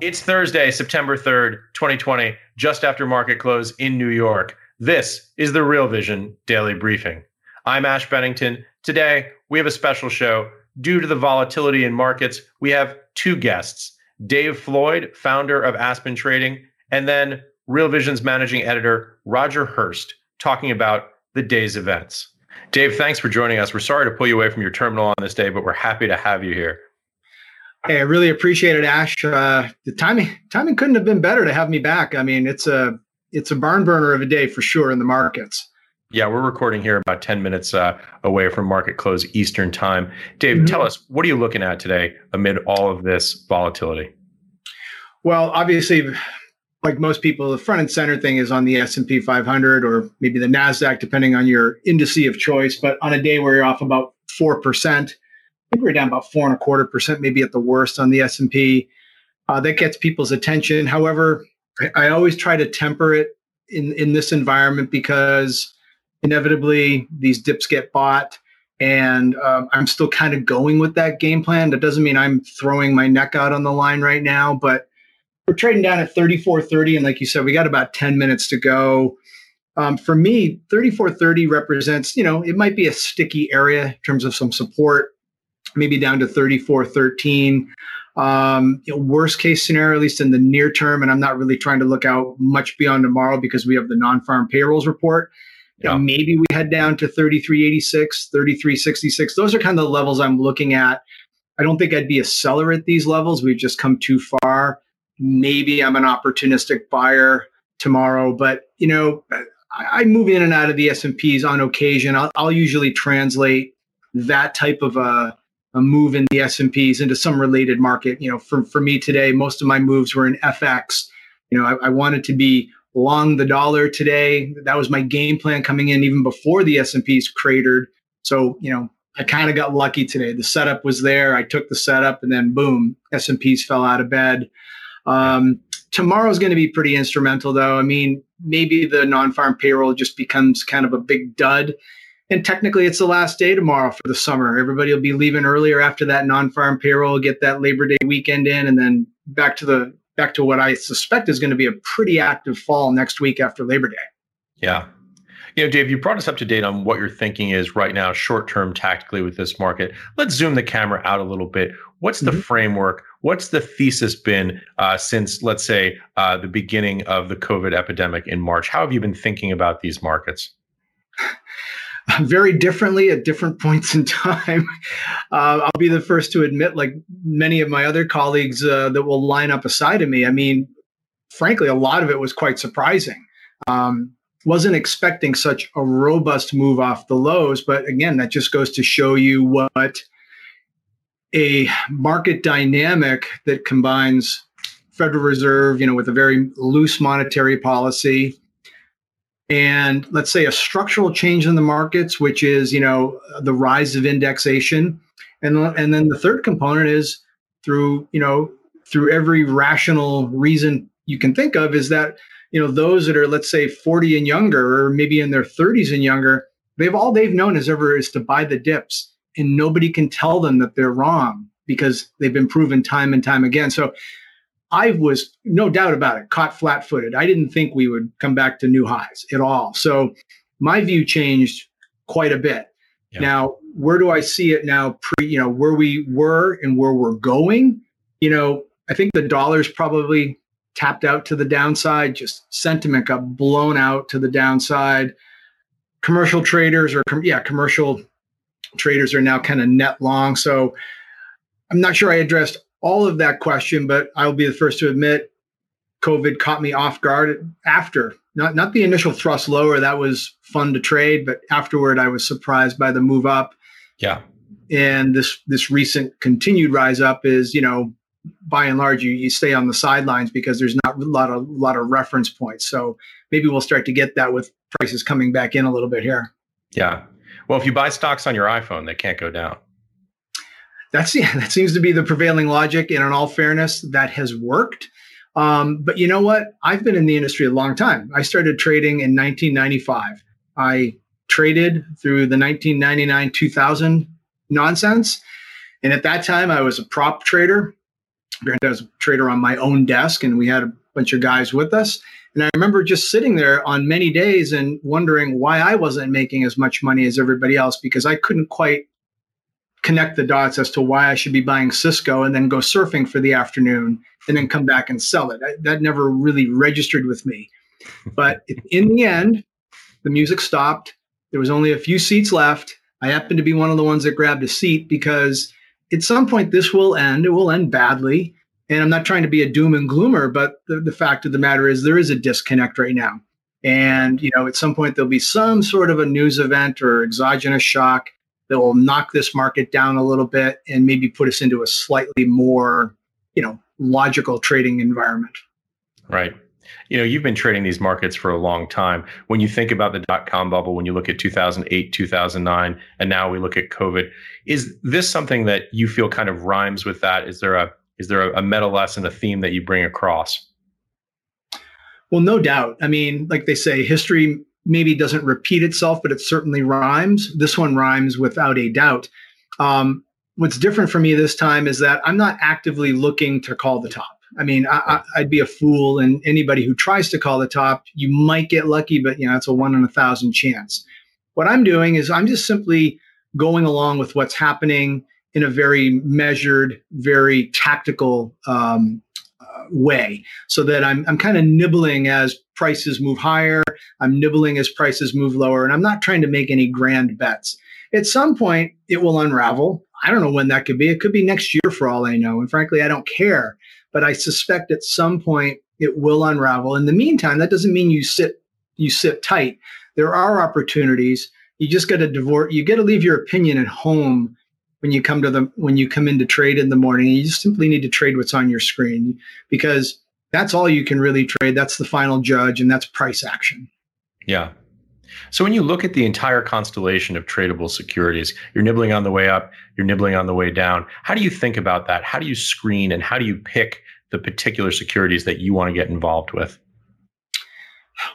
It's Thursday, September 3rd, 2020, just after market close in New York. This is the Real Vision Daily Briefing. I'm Ash Bennington. Today, we have a special show. Due to the volatility in markets, we have two guests, Dave Floyd, founder of Aspen Trading, and then Real Vision's managing editor, Roger Hurst, talking about the day's events. Dave, thanks for joining us. We're sorry to pull you away from your terminal on this day, but we're happy to have you here. Hey, I really appreciate it, Ash. The timing couldn't have been better to have me back. I mean, it's a barn burner of a day for sure in the markets. Yeah, we're recording here about 10 minutes away from market close Eastern time. Dave, Tell us, what are you looking at today amid all of this volatility? Well, obviously, like most people, the front and center thing is on the S&P 500 or maybe the NASDAQ, depending on your indice of choice. But on a day where you're off about 4%, I think we're down about 4.25%, maybe at the worst on the S&P. That gets people's attention. However, I always try to temper it in this environment because inevitably these dips get bought. And I'm still kind of going with that game plan. That doesn't mean I'm throwing my neck out on the line right now, but we're trading down at 34.30, and like you said, we got about 10 minutes to go. For me, 34.30 represents, it might be a sticky area in terms of some support, maybe down to 34.13. Worst case scenario, at least in the near term, and I'm not really trying to look out much beyond tomorrow because we have the non-farm payrolls report. Yeah. Maybe we head down to 33.86, 33.66. Those are kind of the levels I'm looking at. I don't think I'd be a seller at these levels. We've just come too far. Maybe I'm an opportunistic buyer tomorrow, but I move in and out of the S&Ps on occasion. I'll usually translate that type of a move in the S&Ps into some related market. For me today, most of my moves were in FX. I wanted to be long the dollar today. That was my game plan coming in even before the S&Ps cratered. So, I kind of got lucky today. The setup was there. I took the setup and then boom, S&Ps fell out of bed. Tomorrow's going to be pretty instrumental, though. I mean, maybe the non-farm payroll just becomes kind of a big dud. And technically, it's the last day tomorrow for the summer. Everybody will be leaving earlier after that non-farm payroll, get that Labor Day weekend in, and then back to what I suspect is going to be a pretty active fall next week after Labor Day. Yeah. Dave, you brought us up to date on what your thinking is right now, short-term tactically with this market. Let's zoom the camera out a little bit. What's the framework? What's the thesis been since, let's say, the beginning of the COVID epidemic in March? How have you been thinking about these markets? Very differently at different points in time. I'll be the first to admit, like many of my other colleagues that will line up aside of me, I mean, frankly, a lot of it was quite surprising. Wasn't expecting such a robust move off the lows, but again, that just goes to show you what a market dynamic that combines Federal Reserve, with a very loose monetary policy and let's say a structural change in the markets, which is, the rise of indexation. And then the third component is through every rational reason you can think of is that those that are, let's say, 40 and younger, or maybe in their 30s and younger, all they've known is ever is to buy the dips, and nobody can tell them that they're wrong because they've been proven time and time again. So I was, no doubt about it, caught flat-footed. I didn't think we would come back to new highs at all. So my view changed quite a bit. Yeah. Now, where do I see it now? Where we were and where we're going. I think the dollar's probably tapped out to the downside, just sentiment got blown out to the downside. Commercial traders are now kind of net long. So I'm not sure I addressed all of that question, but I'll be the first to admit COVID caught me off guard after, not the initial thrust lower. That was fun to trade, but afterward I was surprised by the move up. Yeah. And this recent continued rise up is, by and large, you stay on the sidelines because there's not a lot of reference points. So maybe we'll start to get that with prices coming back in a little bit here. Yeah. Well, if you buy stocks on your iPhone, they can't go down. That seems to be the prevailing logic. And in all fairness, that has worked. But you know what? I've been in the industry a long time. I started trading in 1995. I traded through the 1999-2000 nonsense. And at that time, I was a prop trader. I was a trader on my own desk, and we had a bunch of guys with us. And I remember just sitting there on many days and wondering why I wasn't making as much money as everybody else, because I couldn't quite connect the dots as to why I should be buying Cisco and then go surfing for the afternoon and then come back and sell it. That never really registered with me. But in the end, the music stopped. There was only a few seats left. I happened to be one of the ones that grabbed a seat, because at some point this will end. It will end badly. And I'm not trying to be a doom and gloomer, but the fact of the matter is there is a disconnect right now. And, you know, at some point there'll be some sort of a news event or exogenous shock that will knock this market down a little bit and maybe put us into a slightly more, you know, logical trading environment. Right. You know, you've been trading these markets for a long time. When you think about the dot-com bubble, when you look at 2008, 2009, and now we look at COVID, is this something that you feel kind of rhymes with that? Is there a meta lesson, a theme that you bring across? Well, no doubt. I mean, like they say, history maybe doesn't repeat itself, but it certainly rhymes. This one rhymes without a doubt. What's different for me this time is that I'm not actively looking to call the top. I mean, I'd be a fool, and anybody who tries to call the top, you might get lucky, but you know, it's a 1 in 1,000 chance. What I'm doing is I'm just simply going along with what's happening in a very measured, very tactical way, so that I'm kind of nibbling as prices move higher. I'm nibbling as prices move lower, and I'm not trying to make any grand bets. At some point, it will unravel. I don't know when that could be. It could be next year for all I know. And frankly, I don't care. But I suspect at some point it will unravel. In the meantime, that doesn't mean you sit tight. There are opportunities. You just got to divorce. You got to leave your opinion at home when you come into trade in the morning. You just simply need to trade what's on your screen, because that's all you can really trade. That's the final judge, and that's price action. Yeah. So when you look at the entire constellation of tradable securities, you're nibbling on the way up, you're nibbling on the way down. How do you think about that? How do you screen and how do you pick the particular securities that you want to get involved with?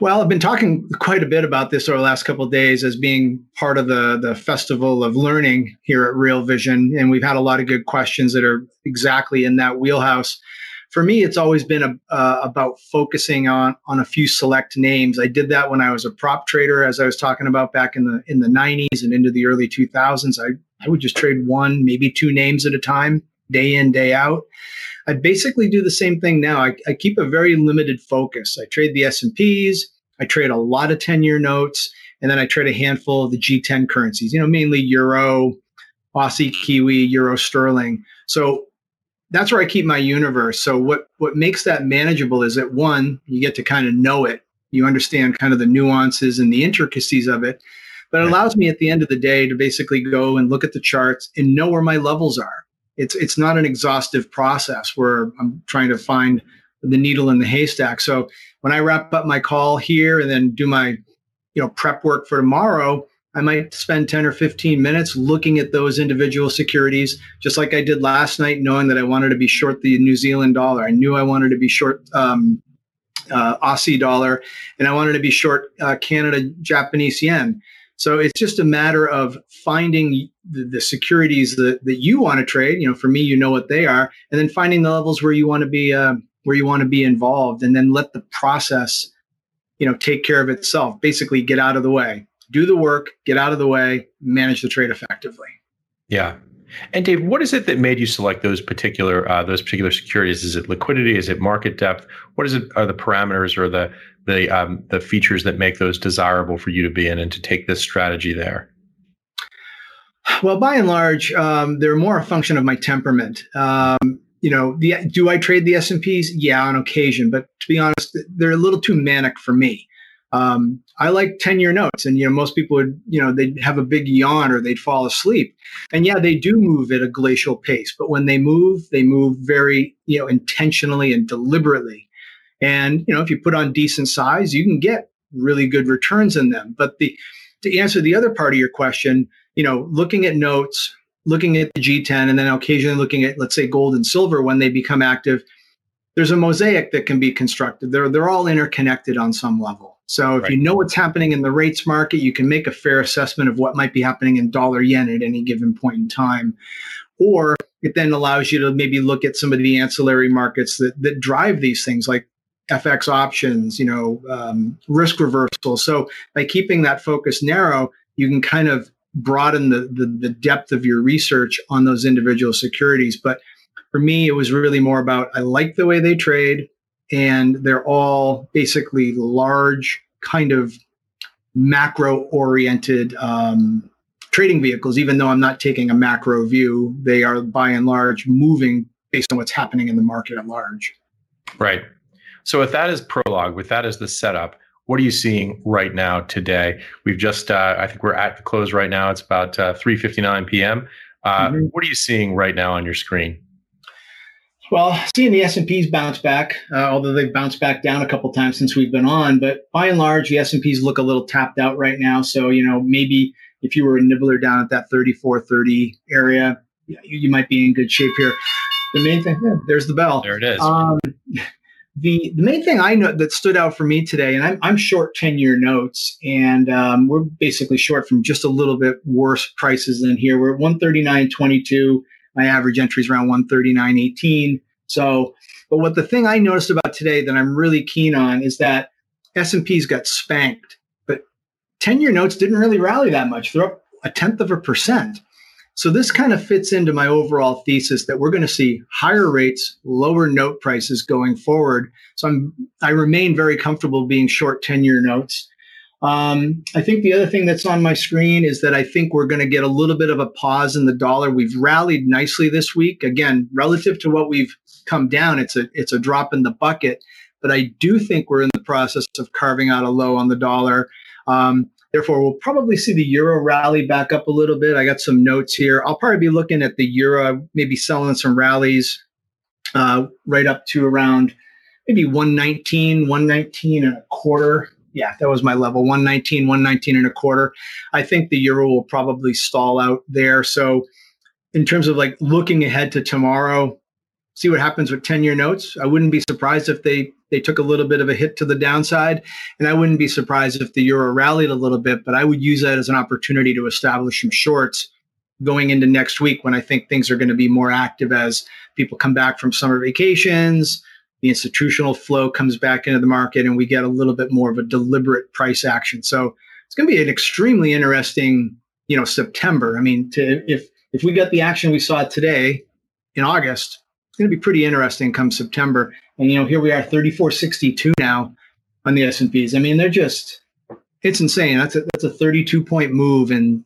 Well, I've been talking quite a bit about this over the last couple of days as being part of the Festival of Learning here at Real Vision. And we've had a lot of good questions that are exactly in that wheelhouse. For me, it's always been about focusing on a few select names. I did that when I was a prop trader, as I was talking about back in the 90s and into the early 2000s. I would just trade one, maybe two names at a time, day in, day out. I basically do the same thing now. I keep a very limited focus. I trade the S&Ps. I trade a lot of 10-year notes, and then I trade a handful of the G10 currencies, you know, mainly Euro, Aussie, Kiwi, Euro, Sterling. So that's where I keep my universe. So what makes that manageable is that, one, you get to kind of know it. You understand kind of the nuances and the intricacies of it. But it allows me at the end of the day to basically go and look at the charts and know where my levels are. It's not an exhaustive process where I'm trying to find the needle in the haystack. So when I wrap up my call here and then do my, you know, prep work for tomorrow, I might spend 10 or 15 minutes looking at those individual securities, just like I did last night, knowing that I wanted to be short the New Zealand dollar. I knew I wanted to be short Aussie dollar, and I wanted to be short Canada, Japanese yen. So it's just a matter of finding the securities that you want to trade. You know, for me, you know what they are, and then finding the levels where you want to be involved, and then let the process, you know, take care of itself. Basically, get out of the way. Do the work, get out of the way, manage the trade effectively. Yeah. And Dave, what is it that made you select those particular securities? Is it liquidity? Is it market depth? What is it? Are the parameters or the features that make those desirable for you to be in and to take this strategy there? Well, by and large, they're more a function of my temperament. You know, do I trade the S&Ps? Yeah, on occasion, but to be honest, they're a little too manic for me. I like 10-year notes, and most people would, they'd have a big yawn or they'd fall asleep. And yeah, they do move at a glacial pace, but when they move very, intentionally and deliberately. And if you put on decent size, you can get really good returns in them. But to answer the other part of your question, looking at notes, looking at the G10, and then occasionally looking at, let's say, gold and silver when they become active, there's a mosaic that can be constructed. They're all interconnected on some level. So if you know what's happening in the rates market, you can make a fair assessment of what might be happening in dollar yen at any given point in time. Or it then allows you to maybe look at some of the ancillary markets that drive these things, like FX options, risk reversal. So by keeping that focus narrow, you can kind of broaden the depth of your research on those individual securities. But for me, it was really more about, I like the way they trade. And they're all basically large, kind of macro-oriented trading vehicles. Even though I'm not taking a macro view, they are by and large moving based on what's happening in the market at large. Right. So with that as prologue, with that as the setup, what are you seeing right now today? We've just, I think we're at the close right now. It's about 3:59 p.m. What are you seeing right now on your screen? Well, seeing the S&Ps bounce back, although they've bounced back down a couple times since we've been on, but by and large, the S&Ps look a little tapped out right now. So, maybe if you were a nibbler down at that 3430 area, you might be in good shape here. The main thing, there's the bell. There it is. The main thing I know that stood out for me today, and I'm short 10-year notes, and we're basically short from just a little bit worse prices than here. We're at 139.22. My average entry is around 139.18. So, but what the thing I noticed about today that I'm really keen on is that S&Ps got spanked, but 10-year notes didn't really rally that much. They're up 0.1%. So this kind of fits into my overall thesis that we're going to see higher rates, lower note prices going forward. So I remain very comfortable being short 10-year notes. I think the other thing that's on my screen is that I think we're going to get a little bit of a pause in the dollar. We've rallied nicely this week. Again, relative to what we've come down, it's a drop in the bucket. But I do think we're in the process of carving out a low on the dollar. Therefore, we'll probably see the euro rally back up a little bit. I got some notes here. I'll probably be looking at the euro, maybe selling some rallies right up to around maybe 119 and a quarter. Yeah, that was my level, 119 and a quarter. I think the euro will probably stall out there. So in terms of like looking ahead to tomorrow, see what happens with 10-year notes. I wouldn't be surprised if they took a little bit of a hit to the downside, and I wouldn't be surprised if the euro rallied a little bit, but I would use that as an opportunity to establish some shorts going into next week when I think things are going to be more active as people come back from summer vacations. The institutional flow comes back into the market and we get a little bit more of a deliberate price action. So it's going to be an extremely interesting, September. I mean, if we got the action we saw today in August, it's going to be pretty interesting come September. And, here we are 3462 now on the S&Ps. I mean, it's insane. That's a 32 point move in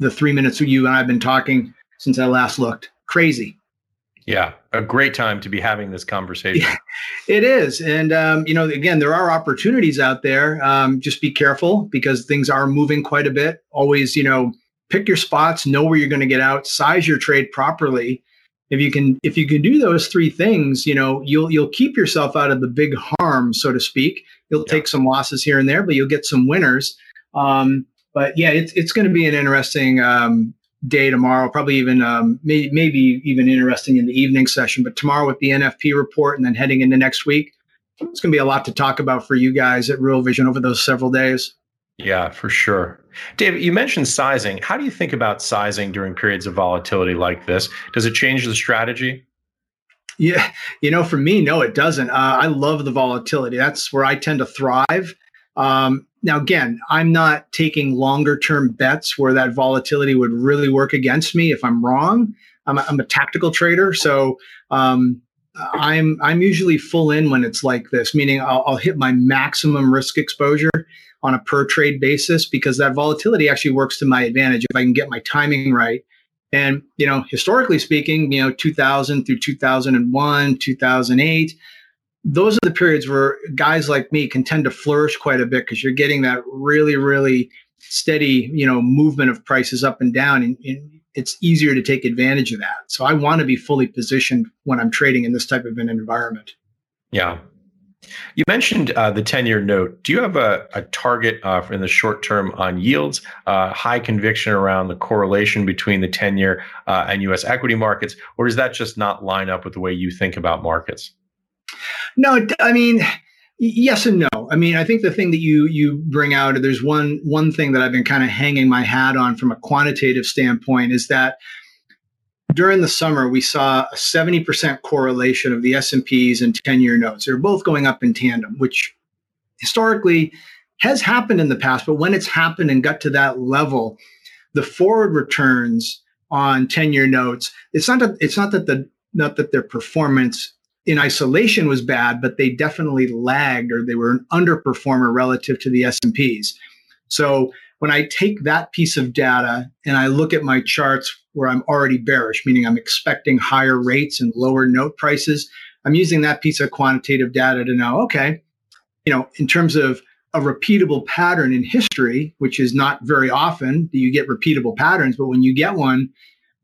the 3 minutes you and I've been talking since I last looked. Crazy. Yeah, a great time to be having this conversation. Yeah, it is. And, again, there are opportunities out there. Just be careful because things are moving quite a bit. Always, pick your spots, know where you're going to get out, size your trade properly. If you can do those three things, you'll keep yourself out of the big harm, so to speak. You'll take some losses here and there, but you'll get some winners. But yeah, it's going to be an interesting day tomorrow, probably even maybe even interesting in the evening session. But tomorrow with the NFP report and then heading into next week, it's going to be a lot to talk about for you guys at Real Vision over those several days. Yeah, for sure. Dave, you mentioned sizing. How do you think about sizing during periods of volatility like this? Does it change the strategy? Yeah, for me, no, it doesn't. I love the volatility. That's where I tend to thrive. Now, again, I'm not taking longer term bets where that volatility would really work against me if I'm wrong. I'm a tactical trader. So I'm usually full in when it's like this, meaning I'll hit my maximum risk exposure on a per trade basis because that volatility actually works to my advantage if I can get my timing right. And, historically speaking, 2000 through 2001, 2008, those are the periods where guys like me can tend to flourish quite a bit, because you're getting that really, really steady, you know, movement of prices up and down, and it's easier to take advantage of that. So I want to be fully positioned when I'm trading in this type of an environment. Yeah. You mentioned the 10-year note. Do you have a target in the short term on yields, high conviction around the correlation between the 10-year and U.S. equity markets, or does that just not line up with the way you think about markets? No, I mean, yes and no. I mean, I think the thing that you bring out, there's one thing that I've been kind of hanging my hat on from a quantitative standpoint, is that during the summer, we saw a 70% correlation of the S&Ps and 10-year notes. They're both going up in tandem, which historically has happened in the past. But when it's happened and got to that level, the forward returns on 10-year notes, it's not that their performance in isolation was bad, but they definitely lagged, or they were an underperformer relative to the S&Ps. So when I take that piece of data and I look at my charts where I'm already bearish, meaning I'm expecting higher rates and lower note prices, I'm using that piece of quantitative data to know, okay, you know, in terms of a repeatable pattern in history, which is not very often that you get repeatable patterns, but when you get one,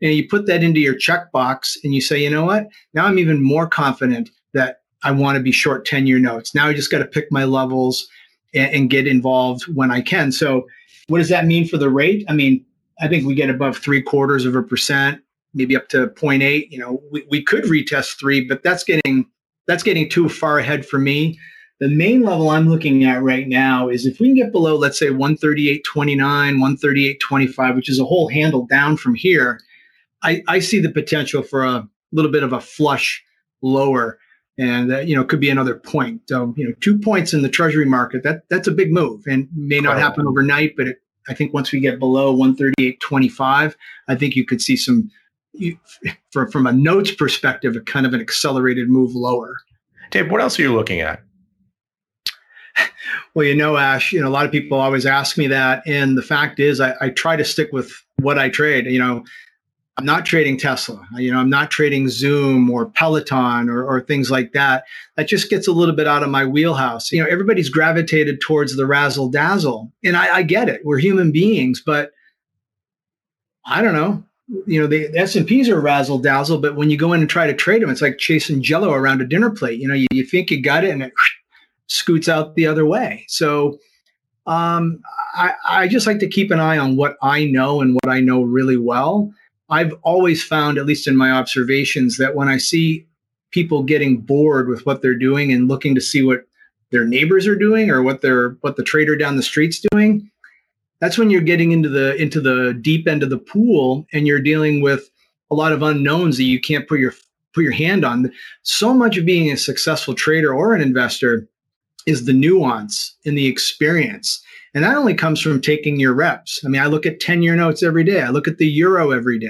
and you put that into your checkbox and you say, you know what, now I'm even more confident that I want to be short 10-year notes. Now I just got to pick my levels and get involved when I can. So what does that mean for the rate? I mean, I think we get above 0.75%, maybe up to 0.8. You know, we could retest 3, but that's getting too far ahead for me. The main level I'm looking at right now is if we can get below, let's say 138.29, 138.25, which is a whole handle down from here, I see the potential for a little bit of a flush lower, and that, you know, could be another point. So, you know, 2 points in the treasury market, that's a big move, and may not happen overnight, but I think once we get below 138.25, I think you could see from a notes perspective, a kind of an accelerated move lower. Dave, what else are you looking at? Well, you know, Ash, you know, a lot of people always ask me that. And the fact is, I try to stick with what I trade. You know, I'm not trading Tesla, you know, I'm not trading Zoom or Peloton or things like that. That just gets a little bit out of my wheelhouse. You know, everybody's gravitated towards the razzle dazzle, and I get it. We're human beings, but I don't know, you know, the S&Ps are razzle dazzle, but when you go in and try to trade them, it's like chasing Jell-O around a dinner plate. You know, you think you got it and it scoots out the other way. So I just like to keep an eye on what I know and what I know really well. I've always found, at least in my observations, that when I see people getting bored with what they're doing and looking to see what their neighbors are doing or what the trader down the street's doing, that's when you're getting into the deep end of the pool, and you're dealing with a lot of unknowns that you can't put your hand on. So much of being a successful trader or an investor is the nuance and the experience. And that only comes from taking your reps. I mean, I look at 10-year notes every day. I look at the euro every day,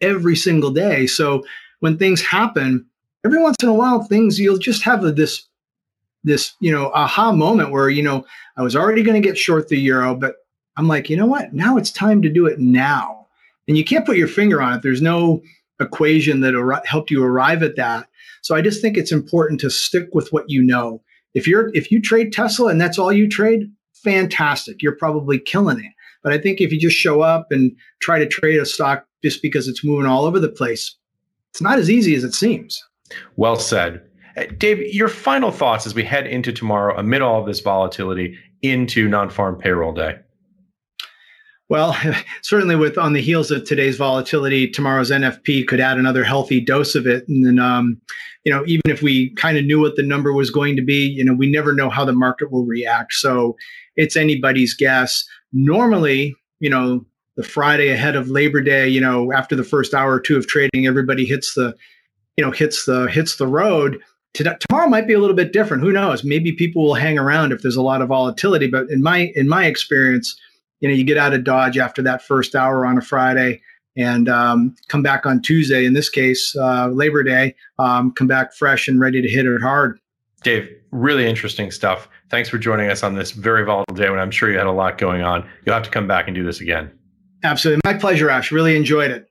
every single day. So when things happen, every once in a while, you'll just have this, you know, aha moment where, you know, I was already going to get short the euro, but I'm like, you know what? Now it's time to do it now. And you can't put your finger on it. There's no equation that helped you arrive at that. So I just think it's important to stick with what you know. If you trade Tesla and that's all you trade, fantastic. You're probably killing it. But I think if you just show up and try to trade a stock just because it's moving all over the place, it's not as easy as it seems. Well said. Dave, your final thoughts as we head into tomorrow amid all of this volatility into non-farm payroll day. Well, certainly on the heels of today's volatility, tomorrow's NFP could add another healthy dose of it. And then, you know, even if we kind of knew what the number was going to be, you know, we never know how the market will react. So it's anybody's guess. Normally, you know, the Friday ahead of Labor Day, you know, after the first hour or two of trading, everybody hits the road. Tomorrow might be a little bit different. Who knows? Maybe people will hang around if there's a lot of volatility. But in my experience, you know, you get out of Dodge after that first hour on a Friday and come back on Tuesday, in this case, Labor Day, come back fresh and ready to hit it hard. Dave, really interesting stuff. Thanks for joining us on this very volatile day when I'm sure you had a lot going on. You'll have to come back and do this again. Absolutely. My pleasure, Ash. Really enjoyed it.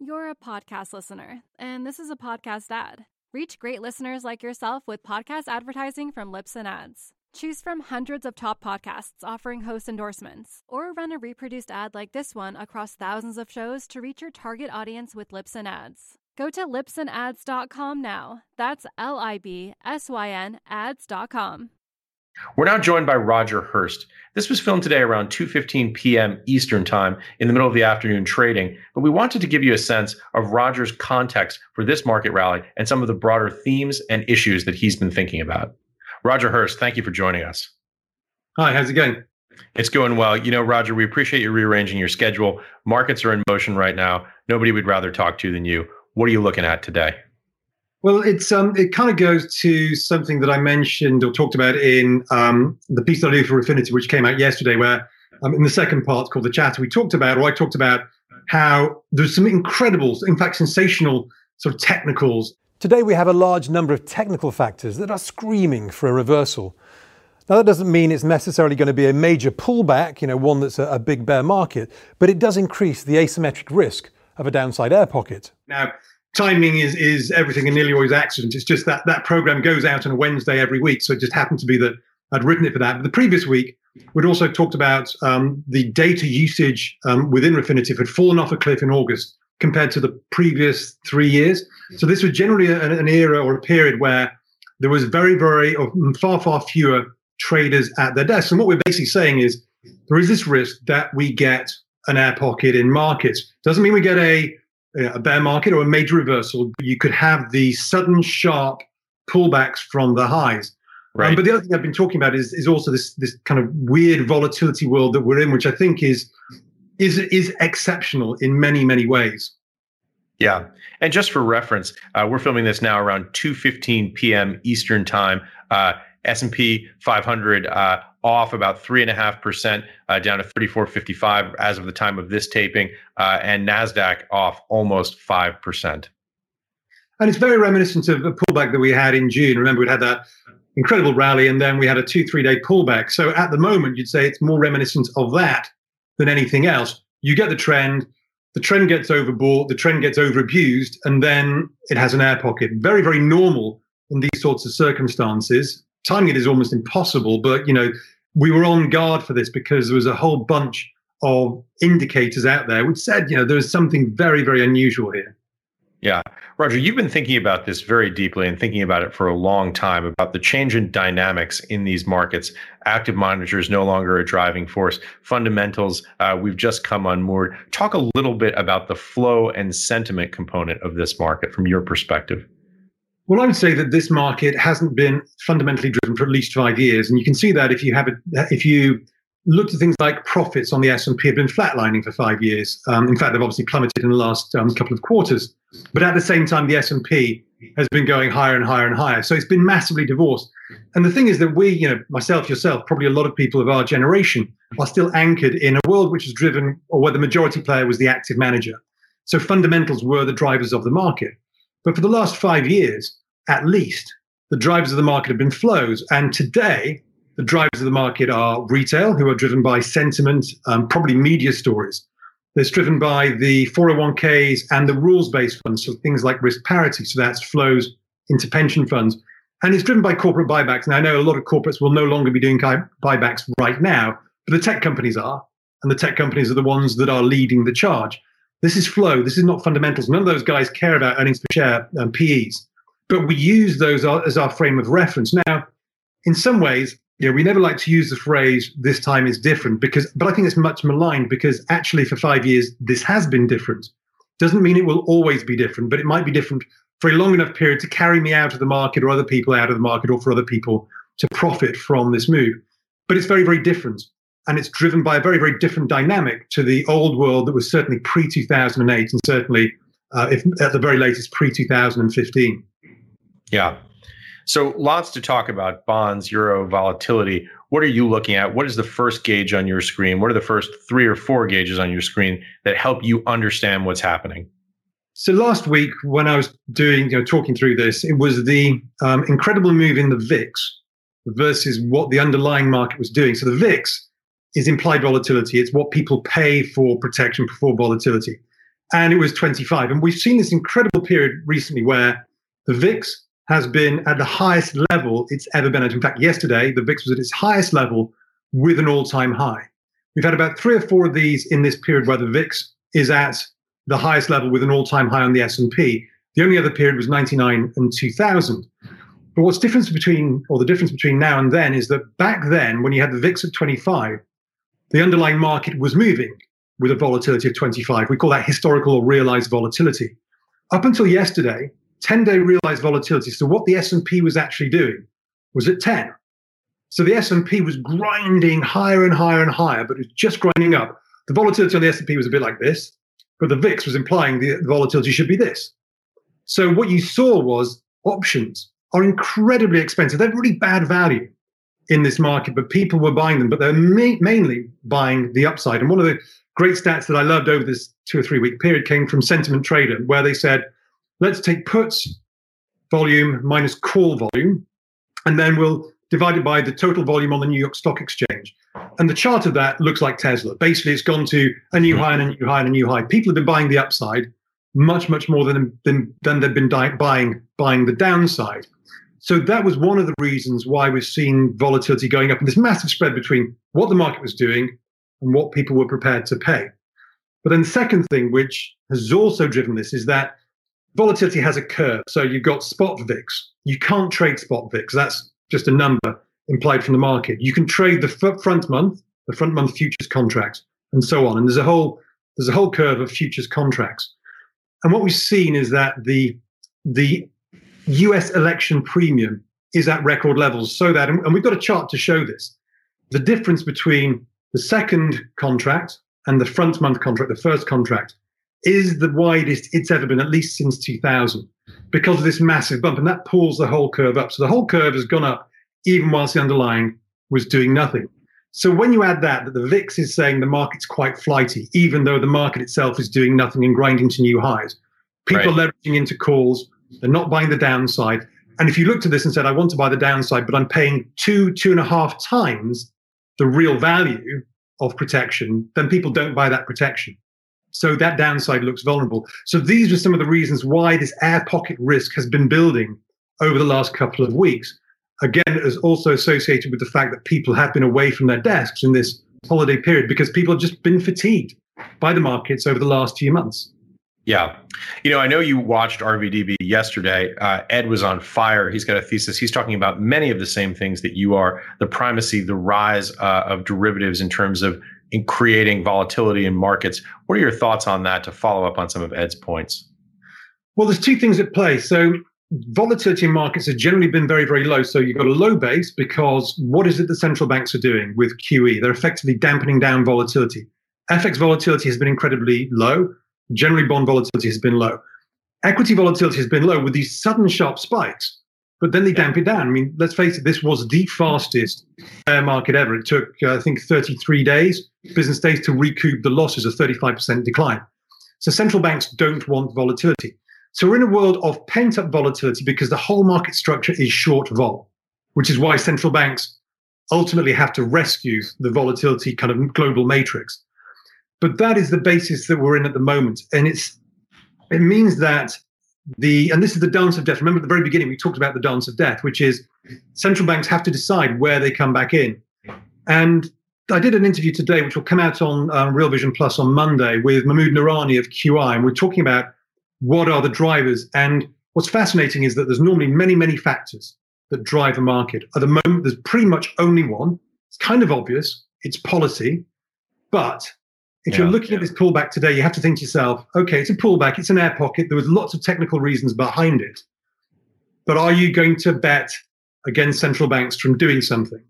You're a podcast listener, and this is a podcast ad. Reach great listeners like yourself with podcast advertising from Libsyn Ads. Choose from hundreds of top podcasts offering host endorsements, or run a reproduced ad like this one across thousands of shows to reach your target audience with Libsyn Ads. Go to libsynads.com now. That's LIBSYN ads.com. We're now joined by Roger Hurst. This was filmed today around 2:15 p.m. Eastern Time in the middle of the afternoon trading, but we wanted to give you a sense of Roger's context for this market rally and some of the broader themes and issues that he's been thinking about. Roger Hurst, thank you for joining us. Hi, how's it going? It's going well. You know, Roger, we appreciate you rearranging your schedule. Markets are in motion right now. Nobody we'd rather talk to than you. What are you looking at today? Well, it's it kind of goes to something that I mentioned or talked about in the piece that I do for Refinitiv, which came out yesterday, where in the second part called The Chatter, we talked about, or I talked about, how there's some incredible, in fact, sensational sort of technicals. Today we have a large number of technical factors that are screaming for a reversal. Now, that doesn't mean it's necessarily going to be a major pullback, you know, one that's a big bear market, but it does increase the asymmetric risk of a downside air pocket. Now, timing is everything and nearly always accident. It's just that that program goes out on a Wednesday every week, so it just happened to be that I'd written it for that. But the previous week, we'd also talked about the data usage within Refinitiv had fallen off a cliff in August compared to the previous 3 years. So this was generally an era or a period where there was far fewer traders at their desks. And what we're basically saying is there is this risk that we get an air pocket in markets. Doesn't mean we get a bear market or a major reversal, but you could have the sudden sharp pullbacks from the highs. Right. But the other thing I've been talking about is also this kind of weird volatility world that we're in, which I think is exceptional in many, many ways. Yeah. And just for reference, we're filming this now around 2:15 p.m. Eastern Time. S&P 500 off about 3.5%, down to 34.55 as of the time of this taping, and NASDAQ off almost 5%. And it's very reminiscent of a pullback that we had in June. Remember, we'd had that incredible rally, and then we had a 2-3 day pullback. So at the moment, you'd say it's more reminiscent of that than anything else. You get the trend gets overbought, the trend gets overabused, and then it has an air pocket. Very, very normal in these sorts of circumstances. Timing it is almost impossible, but you know, we were on guard for this because there was a whole bunch of indicators out there which said, you know, there's something very, very unusual here. Yeah. Roger, you've been thinking about this very deeply and thinking about it for a long time, about the change in dynamics in these markets. Active monitors no longer a driving force. Fundamentals, we've just come unmoored. Talk a little bit about the flow and sentiment component of this market from your perspective. Well, I would say that this market hasn't been fundamentally driven for at least 5 years. And you can see that if you have if you looked at things like profits on the S&P have been flatlining for 5 years. In fact, they've obviously plummeted in the last couple of quarters. But at the same time, the S&P has been going higher and higher and higher. So it's been massively divorced. And the thing is that we, you know, myself, yourself, probably a lot of people of our generation are still anchored in a world which is driven, or where the majority player was the active manager. So fundamentals were the drivers of the market. But for the last 5 years, at least, the drivers of the market have been flows. And today, the drivers of the market are retail, who are driven by sentiment, probably media stories. They're driven by the 401ks and the rules-based funds, so things like risk parity. So that's flows into pension funds. And it's driven by corporate buybacks. And I know a lot of corporates will no longer be doing buybacks right now, but the tech companies are. And the tech companies are the ones that are leading the charge. This is flow. This is not fundamentals. None of those guys care about earnings per share and PEs. But we use those as our frame of reference. Now, in some ways, you know, we never like to use the phrase, this time is different, but I think it's much maligned because actually for 5 years, this has been different. Doesn't mean it will always be different, but it might be different for a long enough period to carry me out of the market or other people out of the market or for other people to profit from this move. But it's very, very different. And it's driven by a very, very different dynamic to the old world that was certainly pre-2008 and certainly, if at the very latest, pre-2015. Yeah. So lots to talk about: bonds, euro, volatility. What are you looking at? What is the first gauge on your screen? What are the first 3 or 4 gauges on your screen that help you understand what's happening? So last week when I was talking through this, it was the incredible move in the VIX versus what the underlying market was doing. So the VIX is implied volatility. It's what people pay for protection before volatility. And it was 25. And we've seen this incredible period recently where the VIX has been at the highest level it's ever been at. In fact, yesterday, the VIX was at its highest level with an all-time high. We've had about three or four of these in this period where the VIX is at the highest level with an all-time high on the S&P. The only other period was 99 and 2000. But what's the difference between now and then is that back then, when you had the VIX at 25, the underlying market was moving with a volatility of 25. We call that historical or realized volatility. Up until yesterday, 10-day realized volatility, so what the S&P was actually doing, was at 10. So the S&P was grinding higher and higher and higher, but it was just grinding up. The volatility on the S&P was a bit like this, but the VIX was implying the volatility should be this. So what you saw was options are incredibly expensive. They're really bad value in this market, but people were buying them, but they're mainly buying the upside. And one of the great stats that I loved over this 2 or 3 week period came from Sentiment Trader, where they said, let's take puts volume minus call volume, and then we'll divide it by the total volume on the New York Stock Exchange. And the chart of that looks like Tesla. Basically, it's gone to a new high and a new high and a new high. People have been buying the upside much, much more than they've been buying the downside. So that was one of the reasons why we've seen volatility going up, and this massive spread between what the market was doing and what people were prepared to pay. But then the second thing which has also driven this is that volatility has a curve. So you've got spot VIX. You can't trade spot VIX. That's just a number implied from the market. You can trade the front month futures contracts, and so on. And there's a whole curve of futures contracts. And what we've seen is that the US election premium is at record levels, so that, and we've got a chart to show this, the difference between the second contract and the front month contract, the first contract, is the widest it's ever been, at least since 2000, because of this massive bump, and that pulls the whole curve up. So the whole curve has gone up even whilst the underlying was doing nothing. So when you add that the VIX is saying the market's quite flighty, even though the market itself is doing nothing and grinding to new highs, people are leveraging into calls, they're not buying the downside. And if you looked at this and said, I want to buy the downside, but I'm paying two and a half times the real value of protection, then people don't buy that protection. So that downside looks vulnerable. So these are some of the reasons why this air pocket risk has been building over the last couple of weeks. Again, it is also associated with the fact that people have been away from their desks in this holiday period because people have just been fatigued by the markets over the last few months. Yeah. You know, I know you watched RVDB yesterday. Ed was on fire. He's got a thesis. He's talking about many of the same things that you are, the primacy, the rise of derivatives in terms of in creating volatility in markets. What are your thoughts on that to follow up on some of Ed's points? Well, there's two things at play. So volatility in markets has generally been very, very low. So you've got a low base because what is it the central banks are doing with QE? They're effectively dampening down volatility. FX volatility has been incredibly low. Generally, bond volatility has been low. Equity volatility has been low with these sudden sharp spikes, but then they damp it down. I mean, let's face it, this was the fastest bear market ever. It took, I think, 33 days, business days, to recoup the losses of 35% decline. So central banks don't want volatility. So we're in a world of pent-up volatility because the whole market structure is short vol, which is why central banks ultimately have to rescue the volatility kind of global matrix. But that is the basis that we're in at the moment. And it means that and this is the dance of death. Remember at the very beginning, we talked about the dance of death, which is central banks have to decide where they come back in. And I did an interview today, which will come out on Real Vision Plus on Monday with Mahmood Noorani of QI. And we're talking about what are the drivers. And what's fascinating is that there's normally many, many factors that drive a market. At the moment, there's pretty much only one. It's kind of obvious. It's policy. But if you're looking at this pullback today, you have to think to yourself, okay, it's a pullback, it's an air pocket, there was lots of technical reasons behind it. But are you going to bet against central banks from doing something?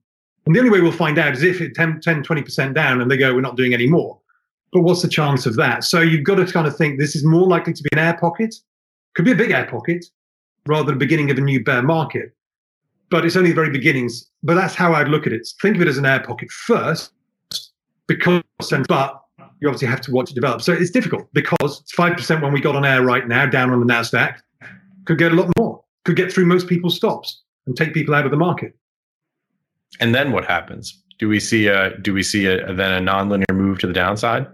And the only way we'll find out is if it's 10, 20% down and they go, we're not doing any more. But what's the chance of that? So you've got to kind of think this is more likely to be an air pocket, could be a big air pocket, rather than the beginning of a new bear market. But it's only the very beginnings. But that's how I'd look at it. Think of it as an air pocket first, but you obviously have to watch it develop. So it's difficult because it's 5% when we got on air right now, down on the NASDAQ, could get a lot more, could get through most people's stops and take people out of the market. And then what happens? Do we see a then a nonlinear move to the downside?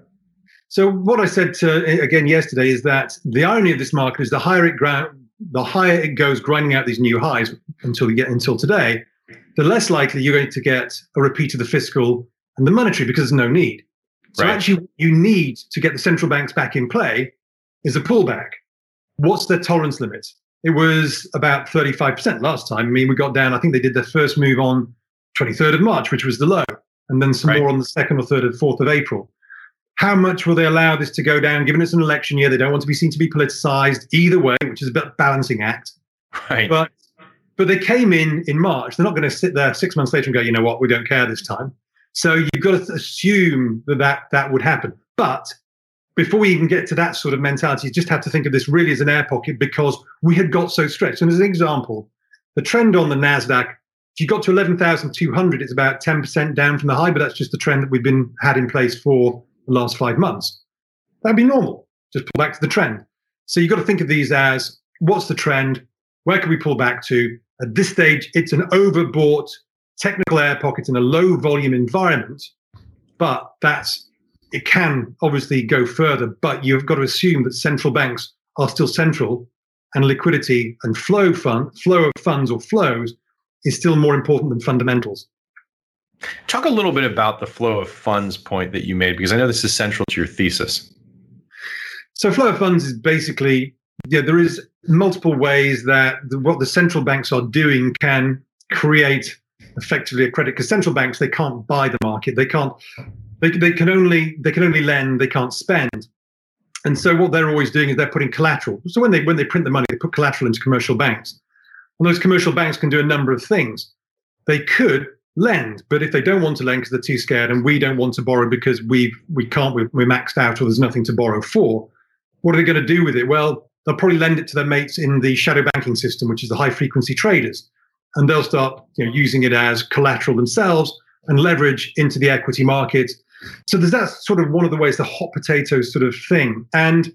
So what I said again yesterday is that the irony of this market is the higher it the higher it goes, grinding out these new highs until today, the less likely you're going to get a repeat of the fiscal and the monetary, because there's no need. So right. Actually, what you need to get the central banks back in play is a pullback. What's their tolerance limit? It was about 35% last time. I mean, we got down, I think they did their first move on 23rd of March, which was the low, and then some right. more on the 2nd or 3rd or 4th of April. How much will they allow this to go down? Given it's an election year, they don't want to be seen to be politicized either way, which is a bit of a balancing act. Right. But they came in March. They're not going to sit there 6 months later and go, you know what, we don't care this time. So you've got to assume that would happen. But before we even get to that sort of mentality, you just have to think of this really as an air pocket, because we had got so stretched. And as an example, the trend on the NASDAQ, if you got to 11,200, it's about 10% down from the high, but that's just the trend that we've had in place for the last 5 months. That'd be normal. Just pull back to the trend. So you've got to think of these as, what's the trend? Where can we pull back to? At this stage, it's an overbought technical air pocket in a low volume environment, but it can obviously go further, but you've got to assume that central banks are still central, and liquidity and flow of funds or flows is still more important than fundamentals. Talk a little bit about the flow of funds point that you made, because I know this is central to your thesis. So flow of funds is basically, there is multiple ways that what the central banks are doing can create effectively a credit, because central banks, they can't buy the market. They can only lend, they can't spend. And so what they're always doing is they're putting collateral. So when they print the money, they put collateral into commercial banks. And those commercial banks can do a number of things. They could lend, but if they don't want to lend because they're too scared, and we don't want to borrow because we're maxed out, or there's nothing to borrow for, what are they going to do with it? Well, they'll probably lend it to their mates in the shadow banking system, which is the high frequency traders, and they'll start using it as collateral themselves and leverage into the equity market. So that's sort of one of the ways, the hot potato sort of thing, and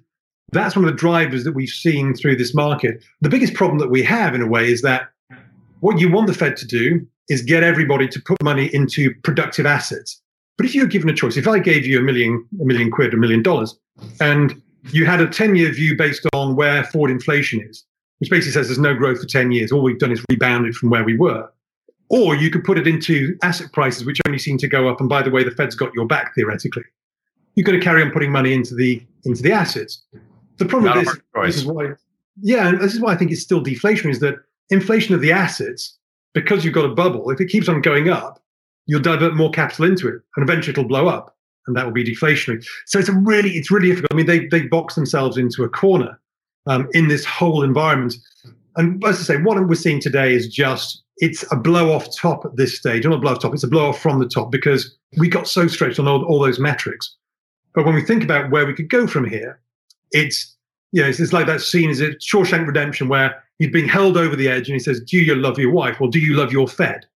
that's one of the drivers that we've seen through this market. The biggest problem that we have, in a way, is that what you want the Fed to do is get everybody to put money into productive assets. But if you're given a choice, if I gave you $1 million, $1 million, and you had a 10-year view based on where forward inflation is, which basically says there's no growth for 10 years, all we've done is rebounded from where we were, or you could put it into asset prices, which only seem to go up, and by the way, the Fed's got your back theoretically, you're going to carry on putting money into the assets. The problem with this is why I think it's still deflationary, is that inflation of the assets, because you've got a bubble, if it keeps on going up, you'll divert more capital into it, and eventually it'll blow up, and that will be deflationary. So it's really difficult. I mean, they box themselves into a corner in this whole environment. And as I say, what we're seeing today is it's a blow-off top at this stage. Not a blow-off top, it's a blow-off from the top, because we got so stretched on all those metrics. But when we think about where we could go from here, it's like that scene, is it Shawshank Redemption, where he's being held over the edge and he says, do you love your wife? Well, do you love your Fed?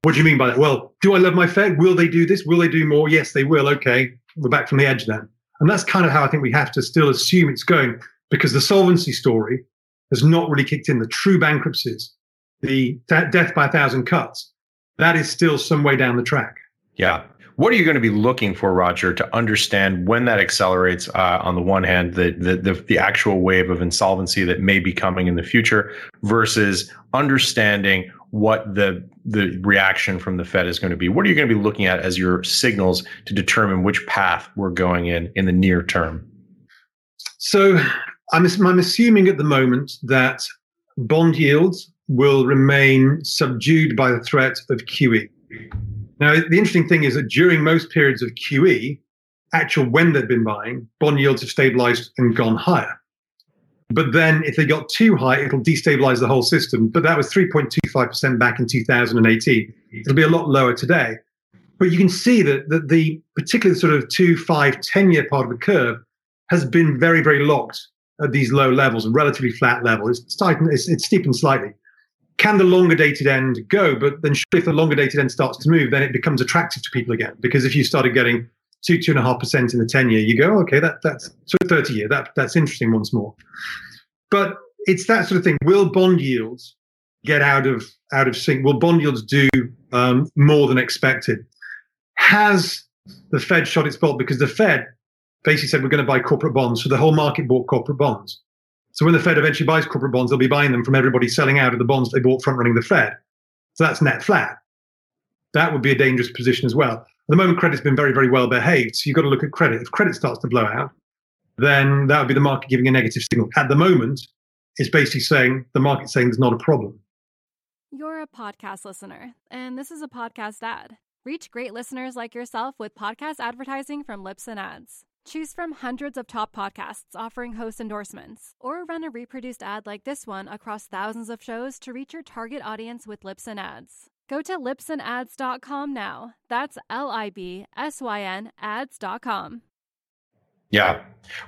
What do you mean by that? Well, do I love my Fed? Will they do this? Will they do more? Yes, they will. Okay, we're back from the edge then. And that's kind of how I think we have to still assume it's going, because the solvency story has not really kicked in. The true bankruptcies, the death by 1,000 cuts, that is still some way down the track. Yeah. What are you going to be looking for, Roger, to understand when that accelerates, on the one hand, the actual wave of insolvency that may be coming in the future, versus understanding what the reaction from the Fed is going to be? What are you going to be looking at as your signals to determine which path we're going in the near term? So I'm assuming at the moment that bond yields will remain subdued by the threat of QE. Now, the interesting thing is that during most periods of QE, when they've been buying, bond yields have stabilized and gone higher. But then if they got too high, it'll destabilize the whole system. But that was 3.25% back in 2018. It'll be a lot lower today. But you can see that the particularly sort of 2, 5, 10-year part of the curve has been very, very locked at these low levels, relatively flat levels. It's steepened slightly. Can the longer dated end go? But then if the longer dated end starts to move, then it becomes attractive to people again. Because if you started getting 2.5% in the 10-year, you go, okay, that's so 30-year. That's interesting once more. But it's that sort of thing. Will bond yields get out of sync? Will bond yields do more than expected? Has the Fed shot its bolt? Because the Fed basically said, we're going to buy corporate bonds. So the whole market bought corporate bonds. So when the Fed eventually buys corporate bonds, they'll be buying them from everybody selling out of the bonds they bought front-running the Fed. So that's net flat. That would be a dangerous position as well. At the moment, credit's been very, very well behaved. So you've got to look at credit. If credit starts to blow out, then that would be the market giving a negative signal. At the moment, it's basically saying the market's saying there's not a problem. You're a podcast listener, and this is a podcast ad. Reach great listeners like yourself with podcast advertising from Libsyn Ads. Choose from hundreds of top podcasts offering host endorsements, or run a reproduced ad like this one across thousands of shows to reach your target audience with Libsyn Ads. Go to libsynads.com now. That's LIBSYN ads.com. Yeah.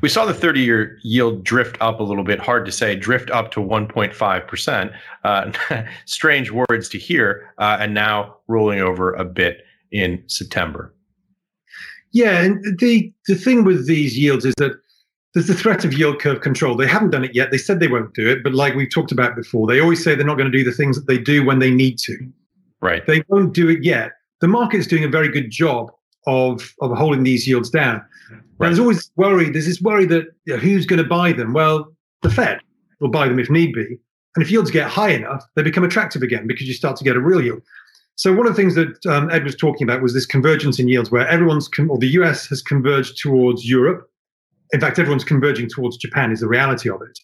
We saw the 30-year yield drift up a little bit. Hard to say. Drift up to 1.5%. Strange words to hear. And now rolling over a bit in September. Yeah. And the thing with these yields is that there's the threat of yield curve control. They haven't done it yet. They said they won't do it. But like we've talked about before, they always say they're not going to do the things that they do when they need to. Right. They won't do it yet. The market's doing a very good job of holding these yields down. Right. There's always worry. There's this worry that, you know, who's going to buy them? Well, the Fed will buy them if need be. And if yields get high enough, they become attractive again because you start to get a real yield. So one of the things that Ed was talking about was this convergence in yields where the US has converged towards Europe. In fact, everyone's converging towards Japan is the reality of it.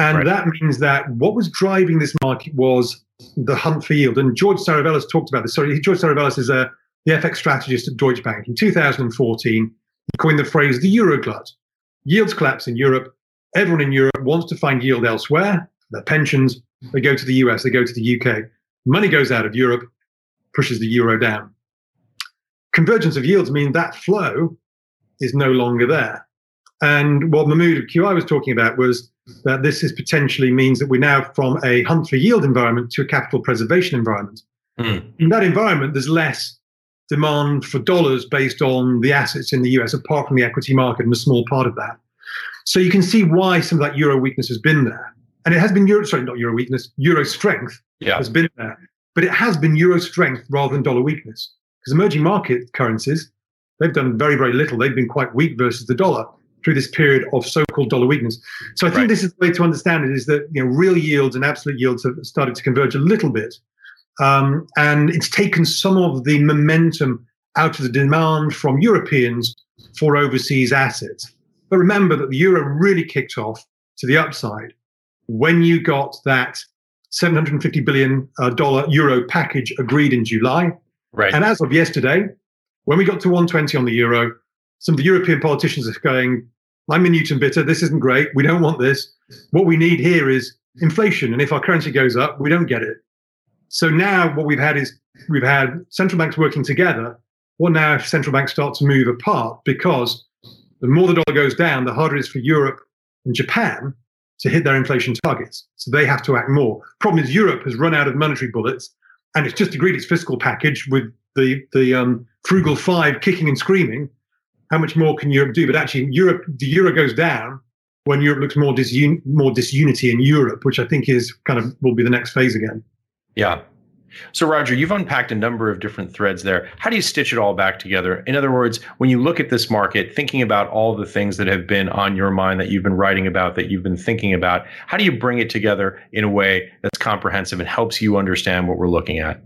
And right. That means that what was driving this market was the hunt for yield. And George Saravelos talked about this. Sorry, George Saravelos is the FX strategist at Deutsche Bank. In 2014, he coined the phrase the Euroglut. Yields collapse in Europe. Everyone in Europe wants to find yield elsewhere. Their pensions, they go to the US, they go to the UK. Money goes out of Europe, pushes the euro down. Convergence of yields means that flow is no longer there. And what Mahmood of QI was talking about was that this is potentially means that we're now from a hunt for yield environment to a capital preservation environment. Mm. In that environment, there's less demand for dollars based on the assets in the US, apart from the equity market and a small part of that. So you can see why some of that euro weakness has been there. And it has been euro strength has been there. But it has been euro strength rather than dollar weakness. Because emerging market currencies, they've done very, very little. They've been quite weak versus the dollar through this period of so-called dollar weakness. So I think this is the way to understand it, is that, you know, real yields and absolute yields have started to converge a little bit. And it's taken some of the momentum out of the demand from Europeans for overseas assets. But remember that the euro really kicked off to the upside when you got that $750 billion euro package agreed in July. Right. And as of yesterday, when we got to 120 on the euro, some of the European politicians are going, I'm in Newton bitter, this isn't great, we don't want this. What we need here is inflation, and if our currency goes up, we don't get it. So now what we've had central banks working together. Well, now if central banks start to move apart, because the more the dollar goes down, the harder it is for Europe and Japan to hit their inflation targets. So they have to act more. Problem is Europe has run out of monetary bullets, and it's just agreed its fiscal package with the frugal five kicking and screaming. How much more can Europe do? But actually, the euro goes down when Europe looks more disunity in Europe, which I think is kind of will be the next phase again. Yeah. So, Roger, you've unpacked a number of different threads there. How do you stitch it all back together? In other words, when you look at this market, thinking about all the things that have been on your mind, that you've been writing about, that you've been thinking about, how do you bring it together in a way that's comprehensive and helps you understand what we're looking at?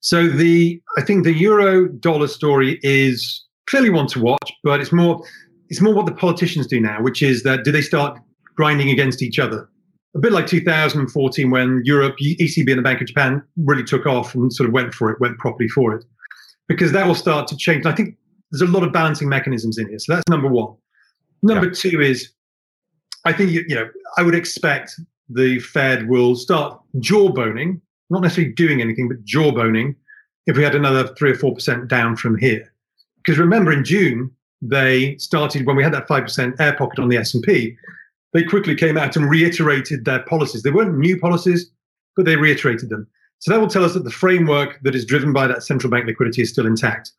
So, I think the euro dollar story is clearly one to watch, but it's more what the politicians do now, which is that do they start grinding against each other? A bit like 2014 when Europe, ECB and the Bank of Japan really took off and sort of went properly for it. Because that will start to change. And I think there's a lot of balancing mechanisms in here. So that's number one. Number two is, I think, you know, I would expect the Fed will start jawboning, not necessarily doing anything, but jawboning if we had another 3 or 4% down from here. Because remember, in June, they started, when we had that 5% air pocket on the S&P, they quickly came out and reiterated their policies. They weren't new policies, but they reiterated them. So that will tell us that the framework that is driven by that central bank liquidity is still intact.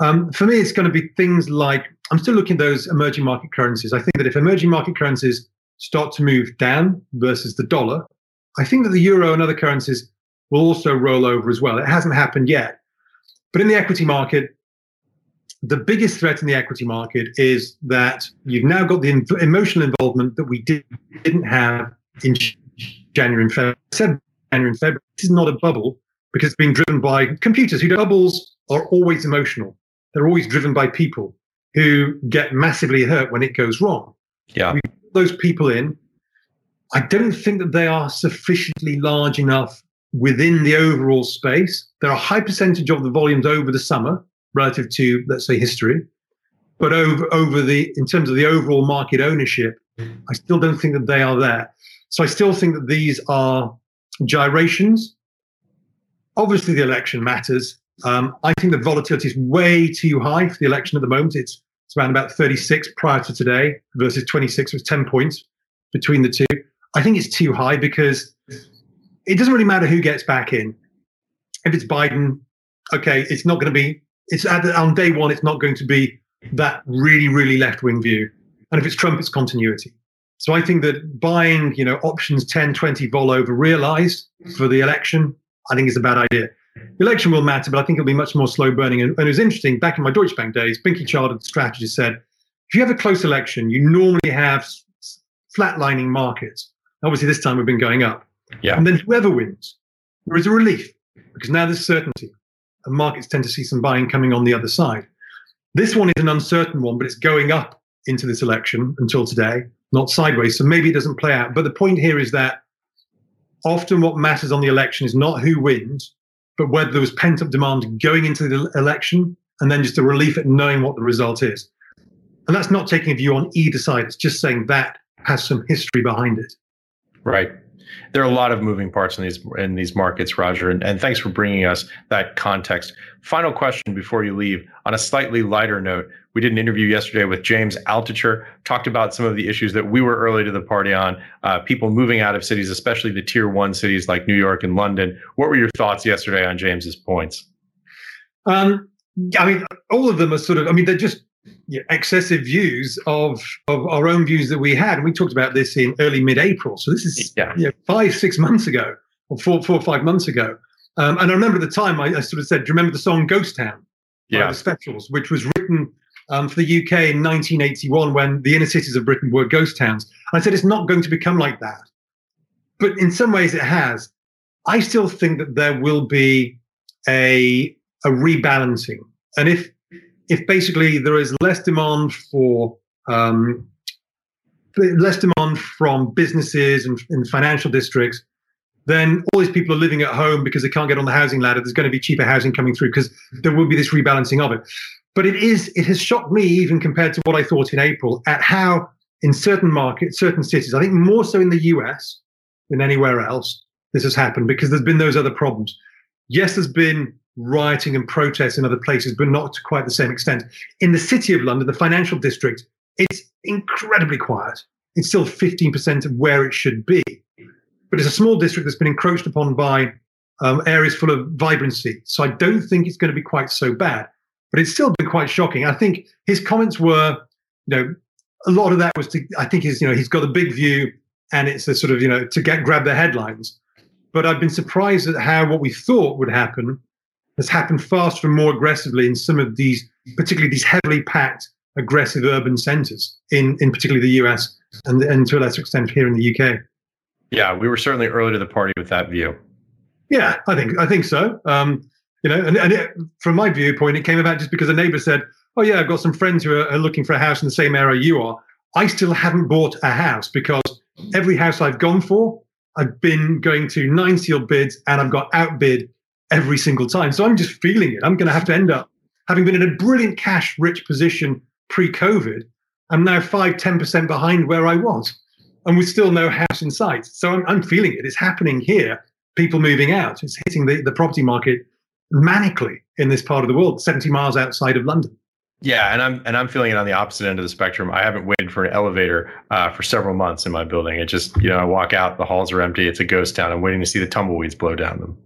For me, it's going to be things like, I'm still looking at those emerging market currencies. I think that if emerging market currencies start to move down versus the dollar, I think that the euro and other currencies will also roll over as well. It hasn't happened yet. But in the equity market, the biggest threat in the equity market is that you've now got the emotional involvement that we didn't have in January and February. I said January and February. This is not a bubble because it's being driven by computers. Bubbles are always emotional. They're always driven by people who get massively hurt when it goes wrong. Yeah, we put those people in. I don't think that they are sufficiently large enough within the overall space. They're a high percentage of the volumes over the summer relative to, let's say, history. But in terms of the overall market ownership, I still don't think that they are there. So I still think that these are gyrations. Obviously, the election matters. I think the volatility is way too high for the election at the moment. It's around about 36 prior to today versus 26, with 10 points between the two. I think it's too high because it doesn't really matter who gets back in. If it's Biden, okay, it's not going to be, on day one, it's not going to be that really, really left-wing view. And if it's Trump, it's continuity. So I think that buying, options 10, 20 vol over realized for the election, I think is a bad idea. The election will matter, but I think it'll be much more slow burning. And it was interesting, back in my Deutsche Bank days, Binky Child, the strategist, said, if you have a close election, you normally have flatlining markets. Obviously, this time we've been going up. Yeah. And then whoever wins, there is a relief because now there's certainty. And markets tend to see some buying coming on the other side. This one is an uncertain one, but it's going up into this election until today, not sideways. So maybe it doesn't play out. But the point here is that often what matters on the election is not who wins, but whether there was pent-up demand going into the election and then just a relief at knowing what the result is. And that's not taking a view on either side. It's just saying that has some history behind it. Right. There are a lot of moving parts in these markets, Roger, and thanks for bringing us that context. Final question before you leave. On a slightly lighter note, we did an interview yesterday with James Altucher, talked about some of the issues that we were early to the party on, people moving out of cities, especially the tier one cities like New York and London. What were your thoughts yesterday on James's points? All of them are they're just excessive views of our own views that we had. And we talked about this in early mid-April. So this is 5-6 months ago, or four or five months ago. And I remember at the time, I sort of said, do you remember the song Ghost Town? By The Specials, which was written for the UK in 1981 when the inner cities of Britain were ghost towns. And I said, it's not going to become like that. But in some ways it has. I still think that there will be a rebalancing. And if basically there is less demand from businesses and financial districts, then all these people are living at home because they can't get on the housing ladder. There's going to be cheaper housing coming through because there will be this rebalancing of it. But it has shocked me, even compared to what I thought in April, at how in certain markets, certain cities, I think more so in the US than anywhere else, this has happened because there's been those other problems. Yes, there's been rioting and protests in other places, but not to quite the same extent. In the City of London, the financial district, it's incredibly quiet. It's still 15% of where it should be. But it's a small district that's been encroached upon by areas full of vibrancy. So I don't think it's going to be quite so bad. But it's still been quite shocking. I think his comments were, a lot of that was he's got a big view and it's a sort of, to grab the headlines. But I've been surprised at how what we thought would happen has happened faster and more aggressively in some of these, particularly these heavily packed, aggressive urban centres in particularly the US and to a lesser extent here in the UK. Yeah, we were certainly early to the party with that view. Yeah, I think so. From my viewpoint, it came about just because a neighbour said, "Oh yeah, I've got some friends who are looking for a house in the same area you are." I still haven't bought a house because every house I've gone for, I've been going to 9 sealed bids and I've got outbid every single time. So I'm just feeling it. I'm going to have to end up having been in a brilliant cash-rich position pre-COVID. I'm now 5-10% behind where I was, and with still no house in sight. So I'm feeling it. It's happening here. People moving out. It's hitting the property market manically in this part of the world, 70 miles outside of London. Yeah, and I'm feeling it on the opposite end of the spectrum. I haven't waited for an elevator for several months in my building. It just, I walk out, the halls are empty. It's a ghost town. I'm waiting to see the tumbleweeds blow down them.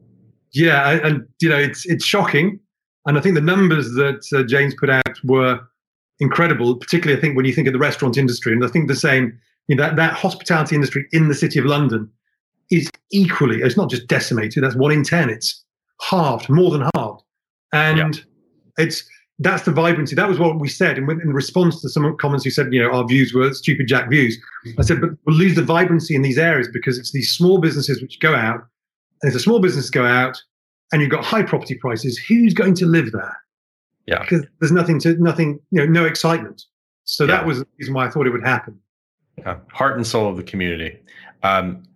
Yeah, and it's shocking, and I think the numbers that James put out were incredible. Particularly, I think when you think of the restaurant industry, and I think the same, that hospitality industry in the City of London is equally. It's not just decimated. That's 1 in 10. It's halved, more than halved, and it's that's the vibrancy. That was what we said. And in response to some comments who said, you know, our views were stupid Jack views, I said, but we'll lose the vibrancy in these areas because it's these small businesses which go out. And if the small businesses go out and you've got high property prices, who's going to live there? Yeah. Because there's nothing, you know, no excitement. So that was the reason why I thought it would happen. Yeah. Heart and soul of the community.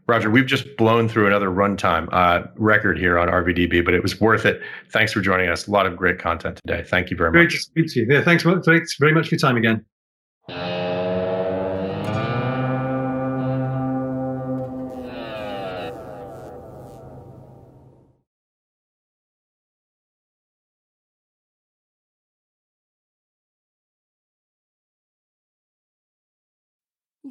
Roger, we've just blown through another runtime record here on RVDB, but it was worth it. Thanks for joining us. A lot of great content today. Thank you very much. Great to speak to you. Yeah, thanks very much for your time again.